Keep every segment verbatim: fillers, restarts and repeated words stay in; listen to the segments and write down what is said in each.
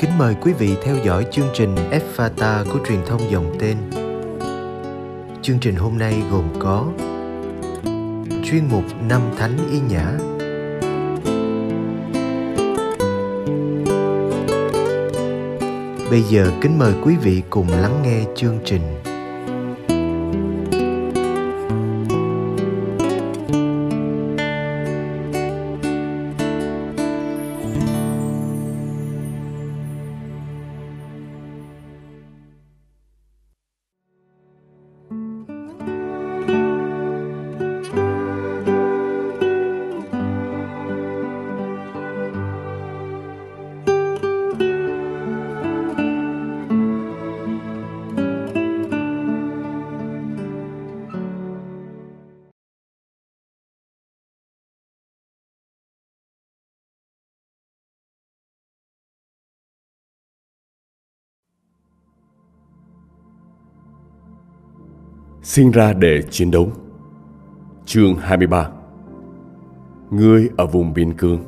Kính mời quý vị theo dõi chương trình Effata của truyền thông dòng tên. Chương trình hôm nay gồm có chuyên mục Năm Thánh Y Nhã, bây giờ kính mời quý vị cùng lắng nghe chương trình. Sinh ra để chiến đấu. Chương hai mươi ba. Người ở vùng biên cương.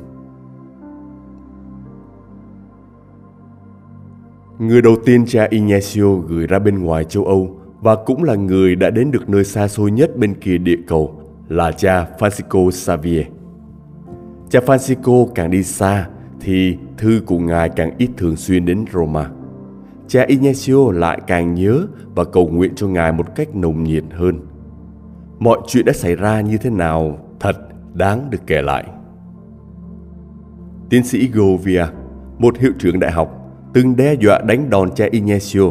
Người đầu tiên cha Inácio gửi ra bên ngoài châu Âu và cũng là người đã đến được nơi xa xôi nhất bên kia địa cầu là cha Francisco Xavier. Cha Francisco càng đi xa thì thư của ngài càng ít thường xuyên đến Roma. Cha Inácio lại càng nhớ và cầu nguyện cho ngài một cách nồng nhiệt hơn. Mọi chuyện đã xảy ra như thế nào thật đáng được kể lại. Tiến sĩ Gouveia, một hiệu trưởng đại học, từng đe dọa đánh đòn cha Inácio,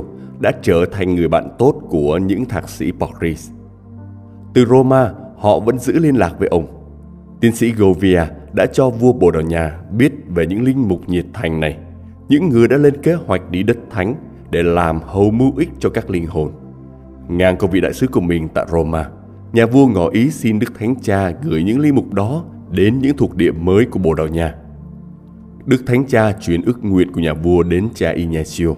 đã trở thành người bạn tốt của những thạc sĩ Paris. Từ Roma, họ vẫn giữ liên lạc với ông. Tiến sĩ Gouveia đã cho vua Bồ Đào Nha biết về những linh mục nhiệt thành này, những người đã lên kế hoạch đi đất thánh để làm hầu mưu ích cho các linh hồn. Ngang có vị đại sứ của mình tại Roma, nhà vua ngỏ ý xin Đức Thánh Cha gửi những linh mục đó đến những thuộc địa mới của Bồ Đào Nha. Đức Thánh Cha chuyển ước nguyện của nhà vua đến cha Inácio.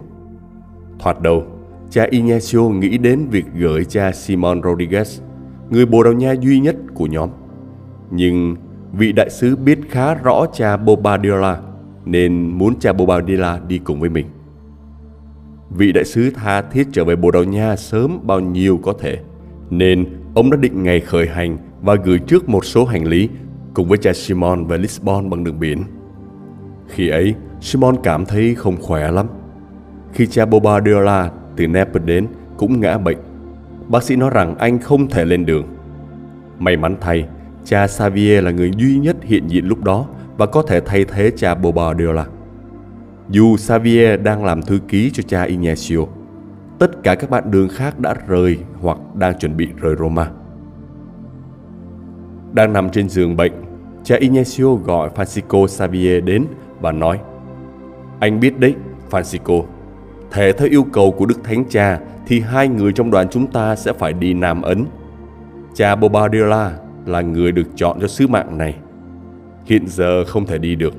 Thoạt đầu, cha Inácio nghĩ đến việc gửi cha Simon Rodriguez, người Bồ Đào Nha duy nhất của nhóm. Nhưng vị đại sứ biết khá rõ cha Bobadilla nên muốn cha Bobadilla đi cùng với mình. Vị đại sứ tha thiết trở về Bồ Đào Nha sớm bao nhiêu có thể, nên ông đã định ngày khởi hành và gửi trước một số hành lý cùng với cha Simon về Lisbon bằng đường biển. Khi ấy, Simon cảm thấy không khỏe lắm. Khi cha Bobadilla từ Naples đến cũng ngã bệnh, bác sĩ nói rằng anh không thể lên đường. May mắn thay, cha Xavier là người duy nhất hiện diện lúc đó và có thể thay thế cha Bobadilla. Dù Xavier đang làm thư ký cho cha Inácio, tất cả các bạn đường khác đã rời hoặc đang chuẩn bị rời Roma. Đang nằm trên giường bệnh, cha Inácio gọi Francisco Xavier đến và nói: "Anh biết đấy, Francisco, thể theo yêu cầu của Đức Thánh Cha thì hai người trong đoàn chúng ta sẽ phải đi Nam Ấn. Cha Bobadilla là người được chọn cho sứ mạng này. Hiện giờ không thể đi được.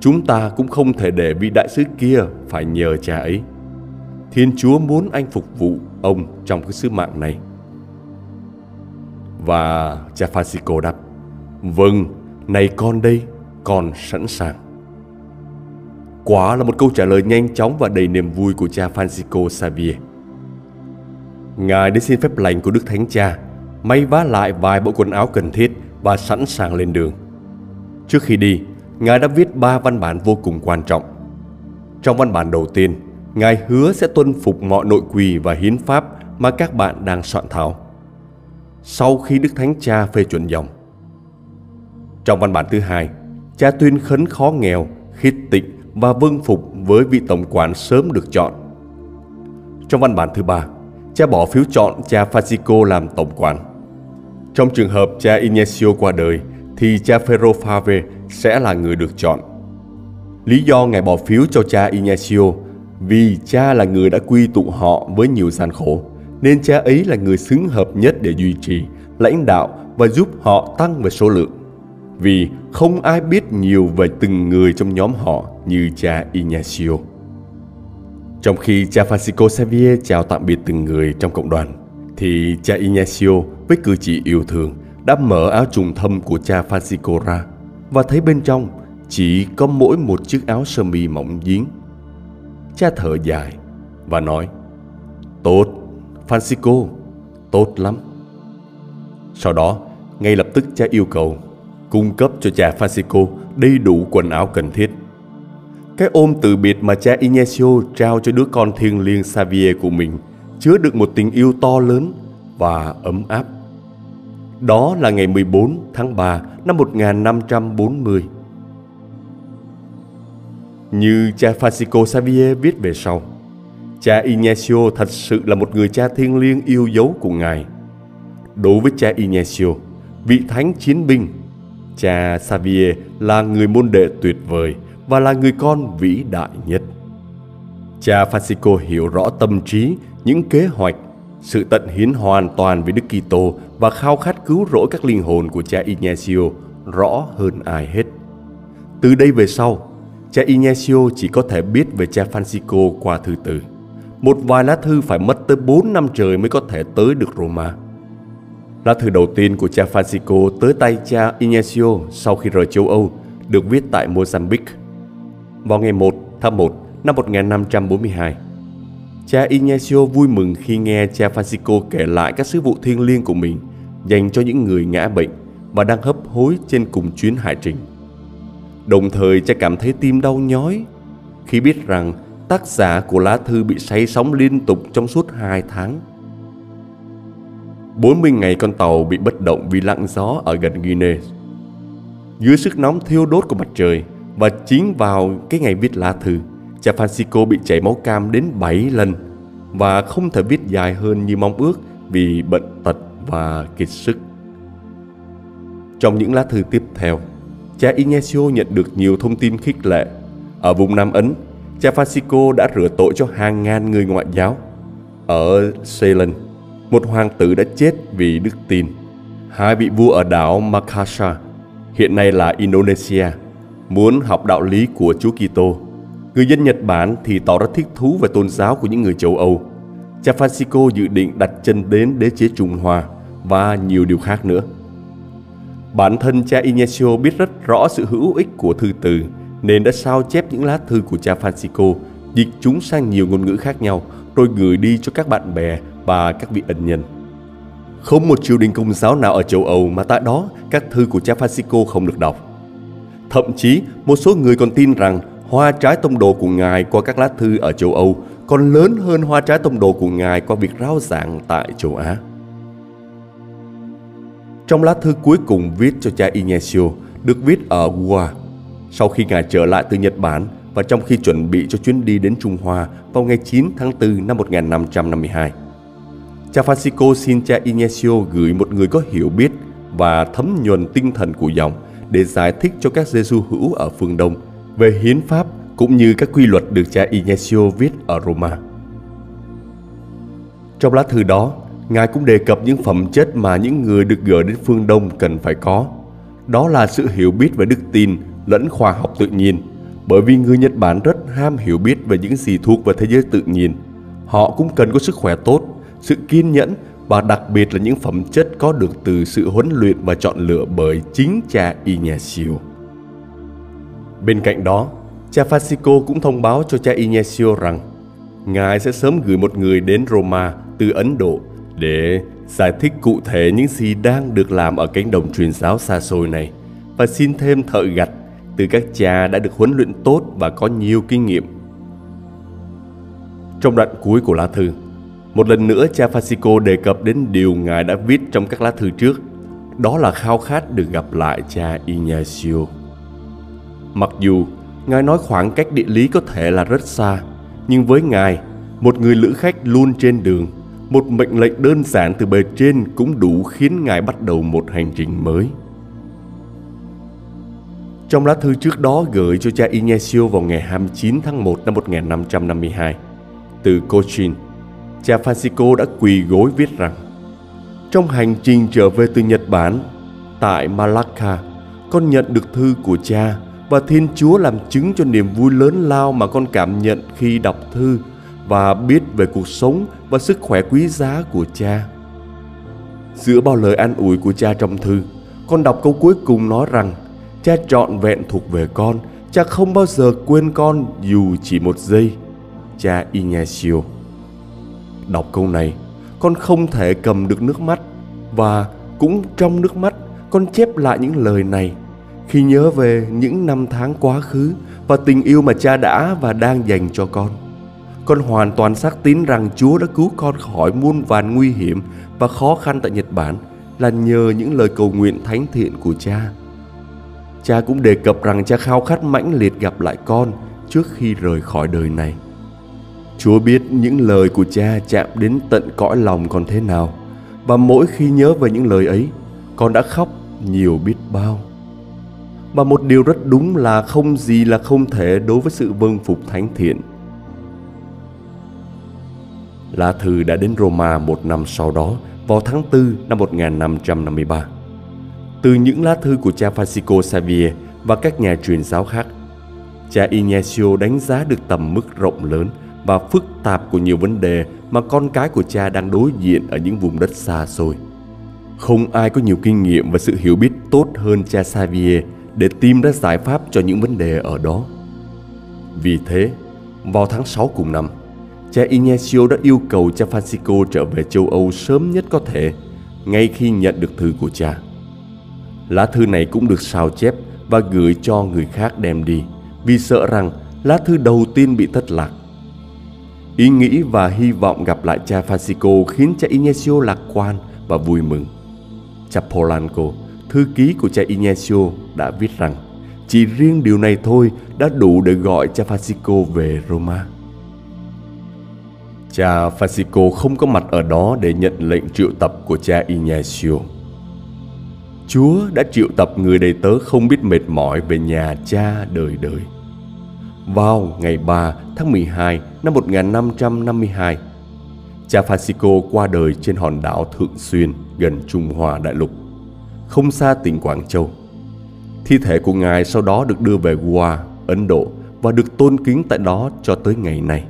Chúng ta cũng không thể để vị đại sứ kia phải nhờ cha ấy. Thiên Chúa muốn anh phục vụ ông trong cái sứ mạng này." Và cha Francisco đáp: "Vâng, này con đây, con sẵn sàng." Quả là một câu trả lời nhanh chóng và đầy niềm vui của cha Francisco Xavier. Ngài đến xin phép lành của Đức Thánh Cha, may vá lại vài bộ quần áo cần thiết và sẵn sàng lên đường. Trước khi đi, ngài đã viết ba văn bản vô cùng quan trọng. Trong văn bản đầu tiên, ngài hứa sẽ tuân phục mọi nội quy và hiến pháp mà các bạn đang soạn thảo sau khi Đức Thánh Cha phê chuẩn dòng. Trong văn bản thứ hai, cha tuyên khấn khó nghèo, khiết tịnh và vâng phục với vị tổng quản sớm được chọn. Trong văn bản thứ ba, cha bỏ phiếu chọn cha Francisco làm tổng quản. Trong trường hợp cha Inácio qua đời thì cha Ferro Favre sẽ là người được chọn. Lý do ngài bỏ phiếu cho cha Inácio vì cha là người đã quy tụ họ với nhiều gian khổ, nên cha ấy là người xứng hợp nhất để duy trì, lãnh đạo và giúp họ tăng về số lượng, vì không ai biết nhiều về từng người trong nhóm họ như cha Inácio. Trong khi cha Francisco Xavier chào tạm biệt từng người trong cộng đoàn, thì cha Inácio với cử chỉ yêu thương đã mở áo trùng thâm của cha Francisco ra và thấy bên trong chỉ có mỗi một chiếc áo sơ mi mỏng dính. Cha thở dài và nói: "Tốt, Francisco, tốt lắm." Sau đó, ngay lập tức cha yêu cầu cung cấp cho cha Francisco đầy đủ quần áo cần thiết. Cái ôm từ biệt mà cha Inácio trao cho đứa con thiêng liêng Xavier của mình chứa đựng một tình yêu to lớn và ấm áp. Đó là ngày mười bốn tháng ba năm một nghìn năm trăm bốn mươi. Như cha Francisco Xavier viết về sau, cha Inácio thật sự là một người cha thiêng liêng yêu dấu của Ngài. Đối với cha Inácio, vị thánh chiến binh, cha Xavier là người môn đệ tuyệt vời và là người con vĩ đại nhất. Cha Francisco hiểu rõ tâm trí, những kế hoạch, sự tận hiến hoàn toàn với Đức Kitô và khao khát cứu rỗi các linh hồn của cha Inácio rõ hơn ai hết. Từ đây về sau, cha Inácio chỉ có thể biết về cha Francisco qua thư từ. Một vài lá thư phải mất tới bốn năm trời mới có thể tới được Roma. Lá thư đầu tiên của cha Francisco tới tay cha Inácio sau khi rời châu Âu được viết tại Mozambique. Vào ngày mùng một tháng một năm một nghìn năm trăm bốn mươi hai, cha Inácio vui mừng khi nghe cha Francisco kể lại các sứ vụ thiêng liêng của mình dành cho những người ngã bệnh và đang hấp hối trên cùng chuyến hải trình. Đồng thời cha cảm thấy tim đau nhói khi biết rằng tác giả của lá thư bị say sóng liên tục trong suốt hai tháng. bốn mươi ngày con tàu bị bất động vì lặng gió ở gần Guinea. Dưới sức nóng thiêu đốt của mặt trời và chính vào cái ngày viết lá thư, cha Francisco bị chảy máu cam đến bảy lần và không thể viết dài hơn như mong ước vì bệnh tật và kiệt sức. Trong những lá thư tiếp theo, cha Inácio nhận được nhiều thông tin khích lệ. Ở vùng Nam Ấn, cha Francisco đã rửa tội cho hàng ngàn người ngoại giáo. Ở Ceylon, một hoàng tử đã chết vì đức tin. Hai vị vua ở đảo Makassar, hiện nay là Indonesia, muốn học đạo lý của Chúa Kitô. Người dân Nhật Bản thì tỏ ra thích thú về tôn giáo của những người châu Âu. Cha Francisco dự định đặt chân đến đế chế Trung Hoa và nhiều điều khác nữa. Bản thân cha Inácio biết rất rõ sự hữu ích của thư từ nên đã sao chép những lá thư của cha Francisco, dịch chúng sang nhiều ngôn ngữ khác nhau rồi gửi đi cho các bạn bè và các vị ân nhân. Không một triều đình công giáo nào ở châu Âu mà tại đó các thư của cha Francisco không được đọc. Thậm chí một số người còn tin rằng hoa trái tông đồ của Ngài qua các lá thư ở châu Âu còn lớn hơn hoa trái tông đồ của Ngài qua việc rao giảng tại châu Á. Trong lá thư cuối cùng viết cho cha Inácio được viết ở Gouveia sau khi Ngài trở lại từ Nhật Bản và trong khi chuẩn bị cho chuyến đi đến Trung Hoa vào ngày chín tháng tư năm một nghìn năm trăm năm mươi hai. Cha Francisco xin cha Inácio gửi một người có hiểu biết và thấm nhuần tinh thần của dòng để giải thích cho các Giê-xu hữu ở phương Đông về hiến pháp cũng như các quy luật được cha Inácio viết ở Roma. Trong lá thư đó, Ngài cũng đề cập những phẩm chất mà những người được gửi đến phương Đông cần phải có. Đó là sự hiểu biết về đức tin lẫn khoa học tự nhiên, bởi vì người Nhật Bản rất ham hiểu biết về những gì thuộc về thế giới tự nhiên. Họ cũng cần có sức khỏe tốt, sự kiên nhẫn và đặc biệt là những phẩm chất có được từ sự huấn luyện và chọn lựa bởi chính cha Inácio. Bên cạnh đó, cha Francisco cũng thông báo cho cha Inácio rằng Ngài sẽ sớm gửi một người đến Roma từ Ấn Độ để giải thích cụ thể những gì đang được làm ở cánh đồng truyền giáo xa xôi này và xin thêm thợ gặt từ các cha đã được huấn luyện tốt và có nhiều kinh nghiệm. Trong đoạn cuối của lá thư, một lần nữa cha Francisco đề cập đến điều Ngài đã viết trong các lá thư trước, đó là khao khát được gặp lại cha Inácio. Mặc dù Ngài nói khoảng cách địa lý có thể là rất xa, nhưng với Ngài, một người lữ khách luôn trên đường, một mệnh lệnh đơn giản từ bề trên cũng đủ khiến Ngài bắt đầu một hành trình mới. Trong lá thư trước đó gửi cho cha Inácio vào ngày hai mươi chín tháng một năm một nghìn năm trăm năm mươi hai, từ Cochin, cha Francisco đã quỳ gối viết rằng: "Trong hành trình trở về từ Nhật Bản, tại Malacca, con nhận được thư của cha và Thiên Chúa làm chứng cho niềm vui lớn lao mà con cảm nhận khi đọc thư và biết về cuộc sống và sức khỏe quý giá của cha. Giữa bao lời an ủi của cha trong thư, con đọc câu cuối cùng nói rằng cha trọn vẹn thuộc về con, cha không bao giờ quên con dù chỉ một giây. cha Inácio. Đọc câu này, con không thể cầm được nước mắt, và cũng trong nước mắt con chép lại những lời này khi nhớ về những năm tháng quá khứ và tình yêu mà cha đã và đang dành cho con. Con hoàn toàn xác tín rằng Chúa đã cứu con khỏi muôn vàn nguy hiểm và khó khăn tại Nhật Bản là nhờ những lời cầu nguyện thánh thiện của cha. Cha cũng đề cập rằng cha khao khát mãnh liệt gặp lại con trước khi rời khỏi đời này. Chúa biết những lời của cha chạm đến tận cõi lòng con thế nào, và mỗi khi nhớ về những lời ấy, con đã khóc nhiều biết bao. Và một điều rất đúng là không gì là không thể đối với sự vâng phục thánh thiện. Lá thư đã đến Roma một năm sau đó, vào tháng tư năm một nghìn năm trăm năm mươi ba. Từ những lá thư của cha Francisco Xavier và các nhà truyền giáo khác, cha Inácio đánh giá được tầm mức rộng lớn và phức tạp của nhiều vấn đề mà con cái của cha đang đối diện ở những vùng đất xa xôi. Không ai có nhiều kinh nghiệm và sự hiểu biết tốt hơn cha Xavier để tìm ra giải pháp cho những vấn đề ở đó. Vì thế, vào tháng sáu cùng năm, cha Inácio đã yêu cầu cha Francisco trở về châu Âu sớm nhất có thể, ngay khi nhận được thư của cha. Lá thư này cũng được sao chép và gửi cho người khác đem đi, vì sợ rằng lá thư đầu tiên bị thất lạc. Ý nghĩ và hy vọng gặp lại cha Francisco khiến cha Inácio lạc quan và vui mừng. Cha Polanco, thư ký của cha Inácio, đã viết rằng chỉ riêng điều này thôi đã đủ để gọi cha Francisco về Roma. Cha Francisco không có mặt ở đó để nhận lệnh triệu tập của cha Inácio. Chúa đã triệu tập người đầy tớ không biết mệt mỏi về nhà cha đời đời. Vào ngày ba tháng mười hai năm một nghìn năm trăm năm mươi hai, cha Francisco qua đời trên hòn đảo Thượng Xuyên gần Trung Hoa đại lục, không xa tỉnh Quảng Châu. Thi thể của ngài sau đó được đưa về Goa, Ấn Độ và được tôn kính tại đó cho tới ngày nay.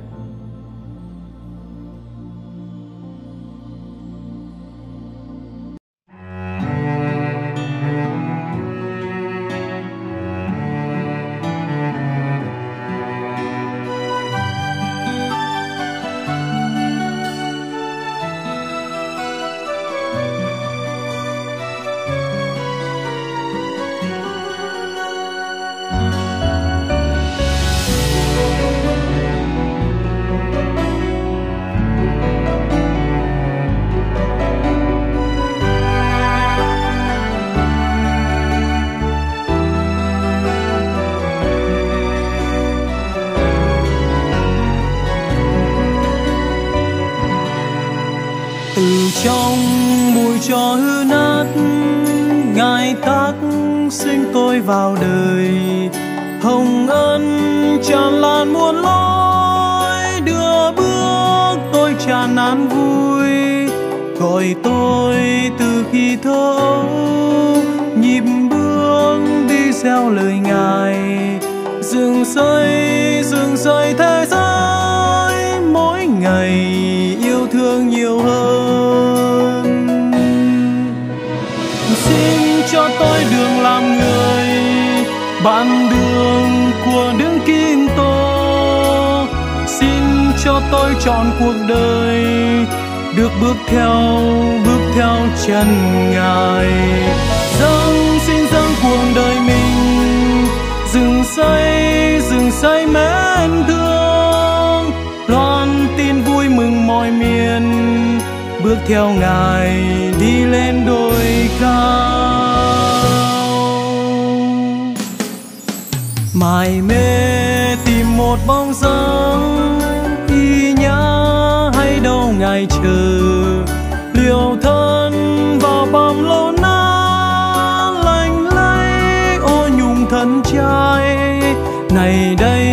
Trong bụi tro hư nát, Ngài tác sinh tôi vào đời. Hồng ân tràn lan muôn lối, đưa bước tôi tràn an vui. Gọi tôi từ khi thơ ấu, nhịp bước đi gieo lời Ngài. Dựng xây, dựng xây thế giới, mỗi ngày yêu thương nhiều hơn. Cho tôi đường làm người, bạn đường của Đức Kitô. Xin cho tôi chọn cuộc đời, được bước theo, bước theo chân Ngài. Dâng, xin dâng cuộc đời mình, dựng xây, dựng xây mến thương. Loan tin vui mừng mọi miền, bước theo Ngài đi lên đồi cao. Mải mê tìm một bóng dáng y nhã hay đâu Ngài chờ. Liều thân vào vòng lâu na, lành lấy ô nhung thân trai. Này đây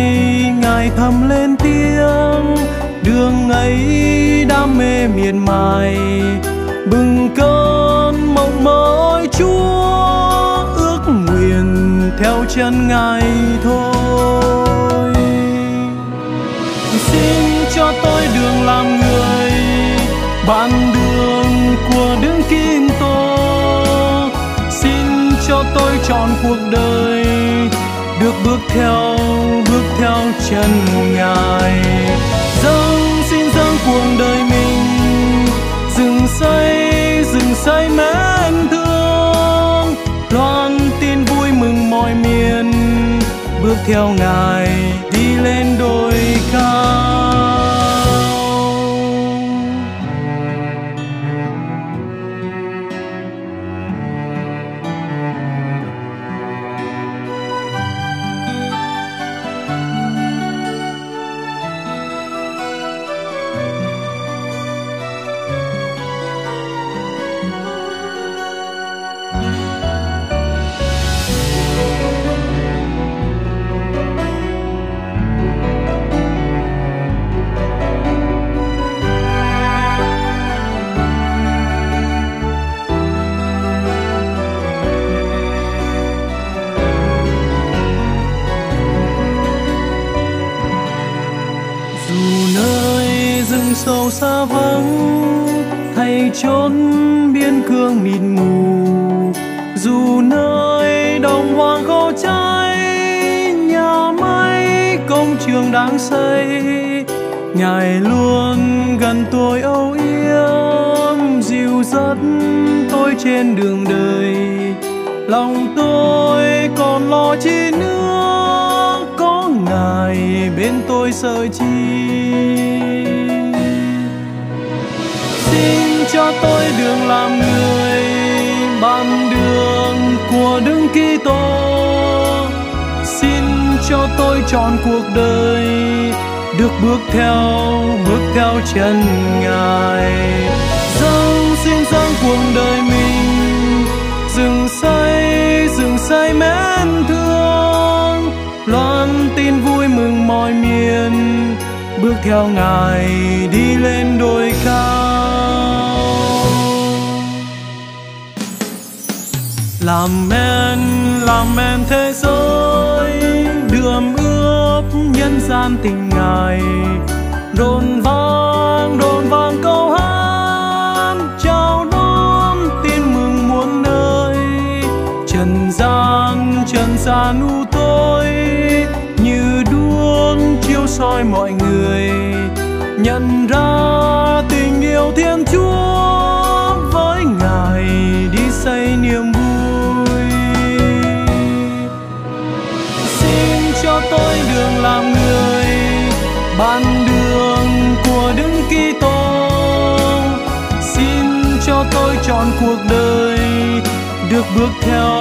Ngài thầm lên tiếng, đường ấy đam mê miệt mài. Bừng cơn mộng mơ ôi Chúa, theo chân Ngài thôi. Xin cho tôi đường làm người, bạn đường của Đức Kitô. Xin cho tôi chọn cuộc đời, được bước theo, bước theo chân Ngài. cuộc đời mình. Rừng say, rừng say mê anh thương, loan tin vui mừng mọi miền, bước theo ngài đi lên đồi cao. Sâu xa vắng thay chốn biên cương mịt mù, dù nơi đồng hoang khô cháy, nhà máy công trường đang xây, ngài luôn gần tôi âu yếm, dìu dắt tôi trên đường đời. Lòng tôi còn lo chi nữa, có ngài bên tôi sợ chi. Xin cho tôi đường làm người, bằng đường của Đức Kitô. Xin cho tôi chọn cuộc đời, được bước theo, bước theo chân ngài. Dâng, xin dâng cuộc đời mình, rừng say, rừng say mến thương, loan tin vui mừng mọi miền, bước theo ngài đi lên đồi cao. Làm men, làm men thế giới, đượm ướp nhân gian tình ngài. Rộn vang, rộn vang câu hát, chào đón tin mừng muôn nơi. Trần gian, trần gian u tối, như đuông chiếu soi mọi người, nhận ra tình yêu Thiên Chúa, với ngài đi xây niềm vui. Xin cho tôi đường làm người, ban đường của Đức Kitô. Xin cho tôi chọn cuộc đời, được bước theo,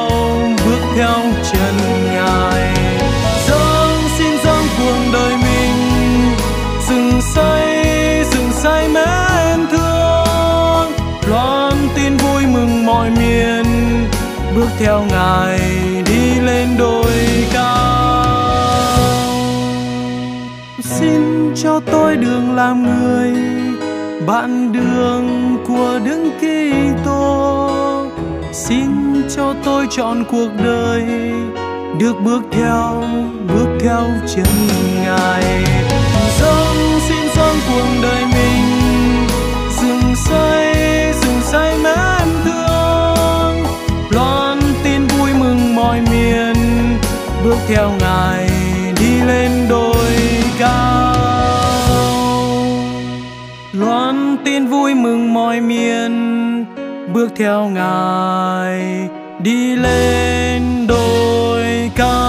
bước theo chân ngài. Cuộc đời mình rừng say, rừng say mến thương, loan tin vui mừng mọi miền, bước theo ngài đi lên đồi cao. Xin cho tôi đường làm người, bạn đường của Đức Kitô. Xin cho tôi chọn cuộc đời, được bước theo, bước theo chân ngài. Dâng, xin dâng cuộc đời mình, rừng say, rừng say mến thương, loan tin vui mừng mọi miền, bước theo ngài đi lên đồi cao. Loan tin vui mừng mọi miền, bước theo ngài đi lên đồi cao.